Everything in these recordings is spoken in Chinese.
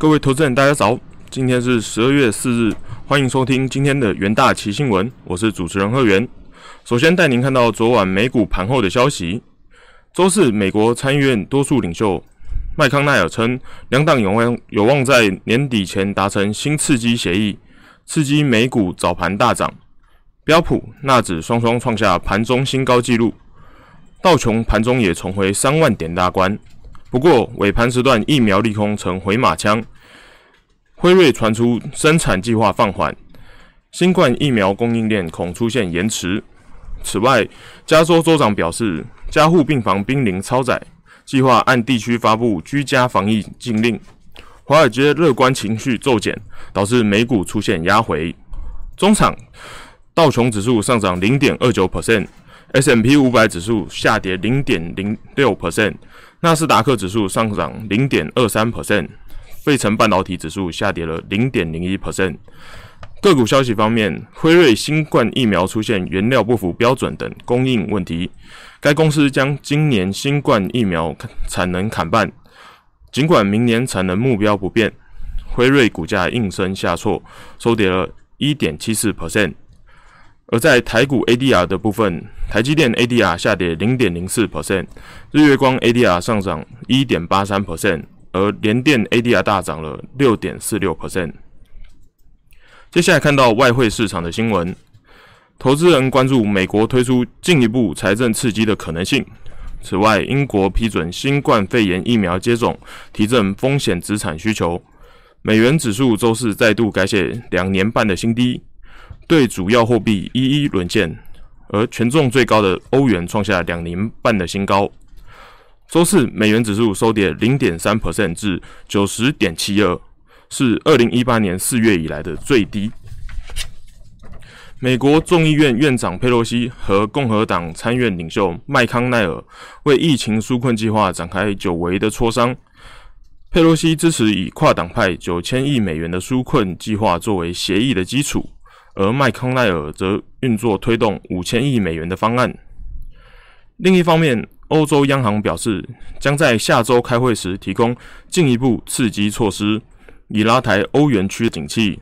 各位投资人，大家早！今天是12月4日，欢迎收听今天的元大奇新闻，我是主持人贺元。首先带您看到昨晚美股盘后的消息。周四，美国参议院多数领袖麦康奈尔称，两党有望在年底前达成新刺激协议，刺激美股早盘大涨。标普、纳指双双创下盘中新高纪录，道琼盘中也重回3万点大关。不过尾盘时段，疫苗利空成回马枪，辉瑞传出生产计划放缓，新冠疫苗供应链恐出现延迟。此外，加州州长表示，加护病房濒临超载，计划按地区发布居家防疫禁令。华尔街乐观情绪骤减，导致美股出现压回。中场，道琼指数上涨 0.29%。S&P 500 指数下跌 0.06%， 纳斯达克指数上涨 0.23%， 费城半导体指数下跌了 0.01%。 个股消息方面，辉瑞新冠疫苗出现原料不符标准等供应问题，该公司将今年新冠疫苗产能砍半，尽管明年产能目标不变。辉瑞股价应声下挫，收跌了 1.74%。而在台股 ADR 的部分，台积电 ADR 下跌 0.04%， 日月光 ADR 上涨 1.83%， 而联电 ADR 大涨了 6.46%。接下来看到外汇市场的新闻，投资人关注美国推出进一步财政刺激的可能性。此外，英国批准新冠肺炎疫苗接种，提振风险资产需求。美元指数周四再度改写2年半的新低，对主要货币一一沦陷，而权重最高的欧元创下2年半的新高。周四，美元指数收跌 0.3% 至 90.72， 是2018年4月以来的最低。美国众议院院长佩洛西和共和党参院领袖麦康奈尔为疫情纾困计划展开久违的磋商。佩洛西支持以跨党派9000亿美元的纾困计划作为协议的基础，而麦康奈尔则运作推动5000亿美元的方案。另一方面，欧洲央行表示，将在下周开会时提供进一步刺激措施，以拉抬欧元区景气。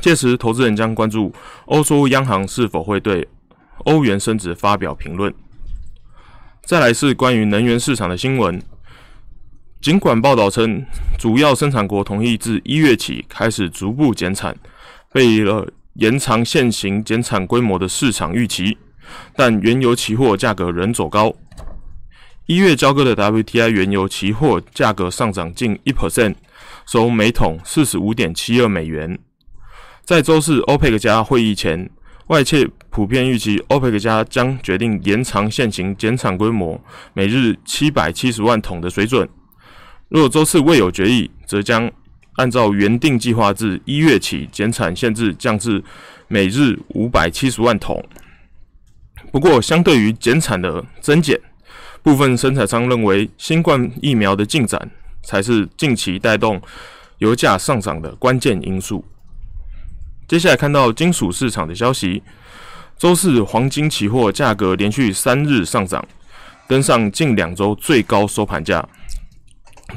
届时，投资人将关注欧洲央行是否会对欧元升值发表评论。再来是关于能源市场的新闻。尽管报道称，主要生产国同意自1月起开始逐步减产，被了延长现行减产规模的市场预期，但原油期货价格仍走高。1月交割的 WTI 原油期货价格上涨近 1%， 收每桶 45.72 美元。在周四 OPEC 加会议前，外界普遍预期 OPEC 加将决定延长现行减产规模每日770万桶的水准。若周四未有决议，则将按照原定计划自1月起减产限制降至每日570万桶。不过，相对于减产的增减，部分生产商认为新冠疫苗的进展才是近期带动油价上涨的关键因素。接下来看到金属市场的消息，周四黄金期货价格连续3日上涨，登上近2周最高收盘价，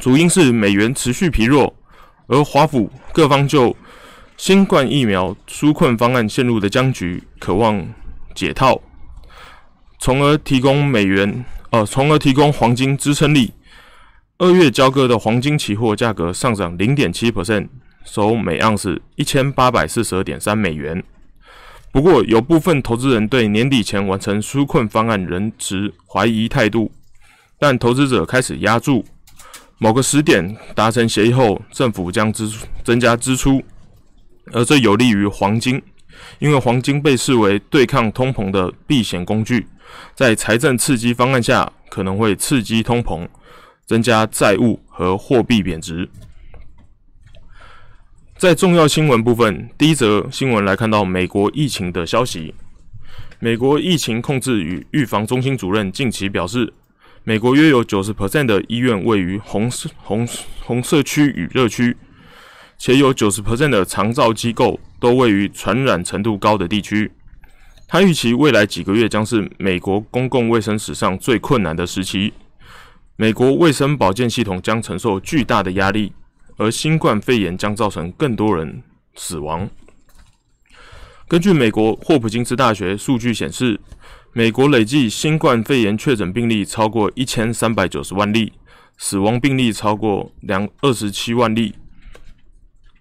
主因是美元持续疲弱，而华府各方就新冠疫苗纾困方案陷入的僵局，渴望解套，从而提供黄金支撑力。2月交割的黄金期货价格上涨 0.7%， 收每盎司 1842.3 美元。不过，有部分投资人对年底前完成纾困方案仍持怀疑态度，但投资者开始押注某个时点达成协议后，政府将增加支出，而这有利于黄金，因为黄金被视为对抗通膨的避险工具，在财政刺激方案下可能会刺激通膨，增加债务和货币贬值。在重要新闻部分，第一则新闻来看到美国疫情的消息。美国疫情控制与预防中心主任近期表示，美国约有 90% 的医院位于红色区与热区，且有 90% 的长照机构都位于传染程度高的地区。他预期未来几个月将是美国公共卫生史上最困难的时期，美国卫生保健系统将承受巨大的压力，而新冠肺炎将造成更多人死亡。根据美国霍普金斯大学数据显示，美国累计新冠肺炎确诊病例超过 1390 万例，死亡病例超过27万例。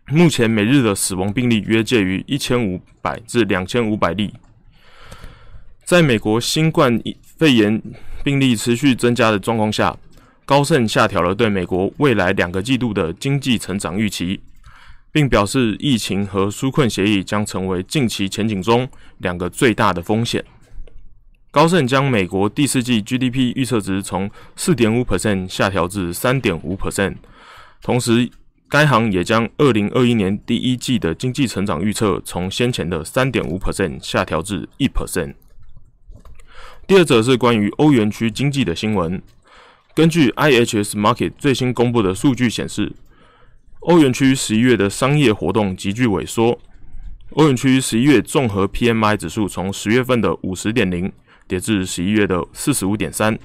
目前每日的死亡病例约介于1500至2500例。在美国新冠肺炎病例持续增加的状况下，高盛下调了对美国未来2个季度的经济成长预期，并表示疫情和纾困协议将成为近期前景中2个最大的风险。高盛将美国第四季 GDP 预测值从 4.5% 下调至 3.5%， 同时该行也将2021年第一季的经济成长预测从先前的 3.5% 下调至 1%。 第二则是关于欧元区经济的新闻。根据 IHS Markit 最新公布的数据显示，欧元区11月的商业活动急剧萎缩。欧元区11月综合 PMI 指数从10月份的 50.0 跌至11月的 45.3，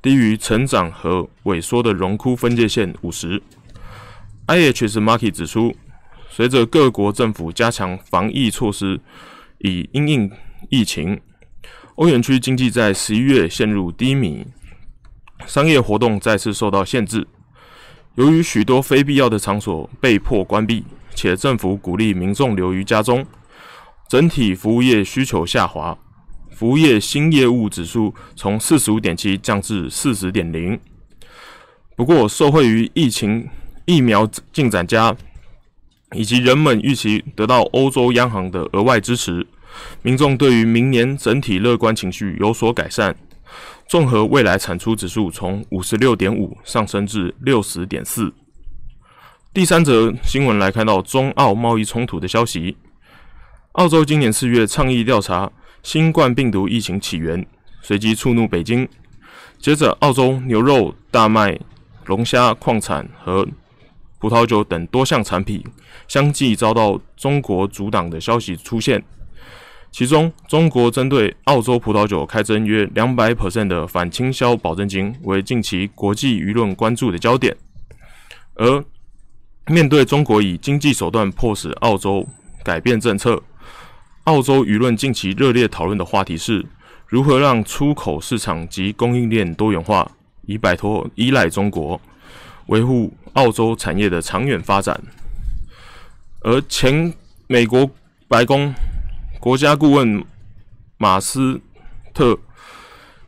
低于成长和萎缩的荣枯分界线 50。 IHS Markit 指出，随着各国政府加强防疫措施以因应疫情，欧元区经济在11月陷入低迷，商业活动再次受到限制，由于许多非必要的场所被迫关闭，且政府鼓励民众留于家中，整体服务业需求下滑，服务业新业务指数从 45.7 降至 40.0。 不过受惠于疫情疫苗进展佳以及人们预期得到欧洲央行的额外支持，民众对于明年整体乐观情绪有所改善，综合未来产出指数从 56.5 上升至 60.4。 第三则新闻来看到中澳贸易冲突的消息。澳洲今年4月倡议调查新冠病毒疫情起源，随即触怒北京。接着澳洲牛肉、大麦、龙虾、矿产和葡萄酒等多项产品相继遭到中国阻挡的消息出现，其中中国针对澳洲葡萄酒开征约 200% 的反倾销保证金为近期国际舆论关注的焦点。而面对中国以经济手段迫使澳洲改变政策，澳洲舆论近期热烈讨论的话题是如何让出口市场及供应链多元化，以摆脱依赖中国，维护澳洲产业的长远发展。而前美国白宫国家顾问马斯特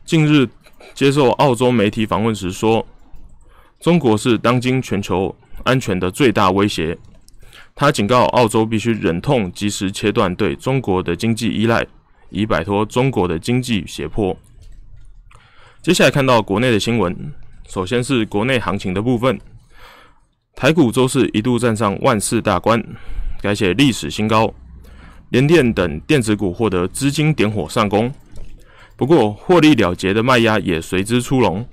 近日接受澳洲媒体访问时说，中国是当今全球安全的最大威胁。他警告澳洲必须忍痛及时切断对中国的经济依赖，以摆脱中国的经济胁迫。接下来看到国内的新闻，首先是国内行情的部分。台股周四一度站上14000大关，改写历史新高，联电等电子股获得资金点火上攻，不过获利了结的卖压也随之出笼，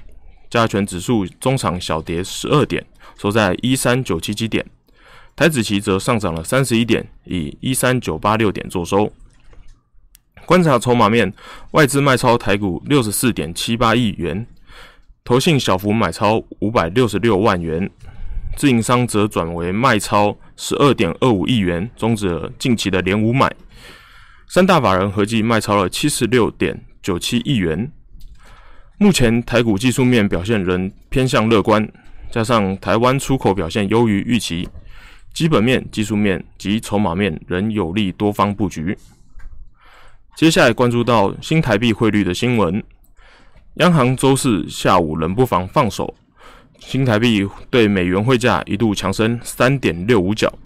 加权指数中场小跌12点，收在13977点，台指期则上涨了31点，以13986点作收。观察筹码面，外资卖超台股 64.78 亿元，投信小幅买超566万元，自营商则转为卖超 12.25 亿元，终止了近期的连五买。三大法人合计卖超了 76.97 亿元。目前台股技术面表现仍偏向乐观，加上台湾出口表现优于预期，基本面、技术面及筹码面仍有利多方布局。接下来关注到新台币汇率的新闻，央行周四下午仍不妨放手，新台币对美元汇价一度强升 3.65 角，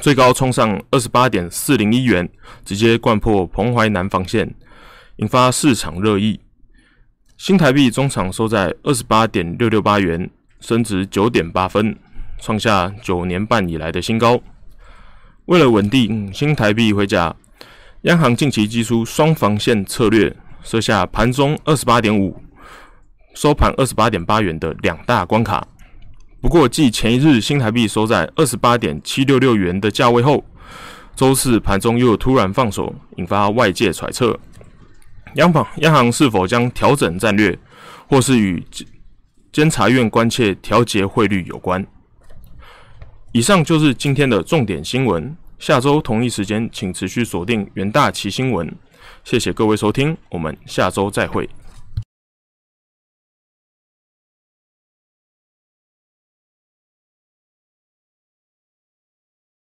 最高冲上 28.401 元，直接掼破彭淮南防线，引发市场热议。新台币中场收在 28.668 元，升值 9.8 分，创下9年半以来的新高。为了稳定新台币汇价，央行近期祭出双防线策略，设下盘中 28.5 收盘 28.8 元的2大关卡。不过继前一日新台币收在 28.766 元的价位后，周四盘中又突然放手，引发外界揣测央行是否将调整战略，或是与监察院关切调节汇率有关。以上就是今天的重点新闻，下周同一时间请持续锁定元大奇新闻。谢谢各位收听，我们下周再会。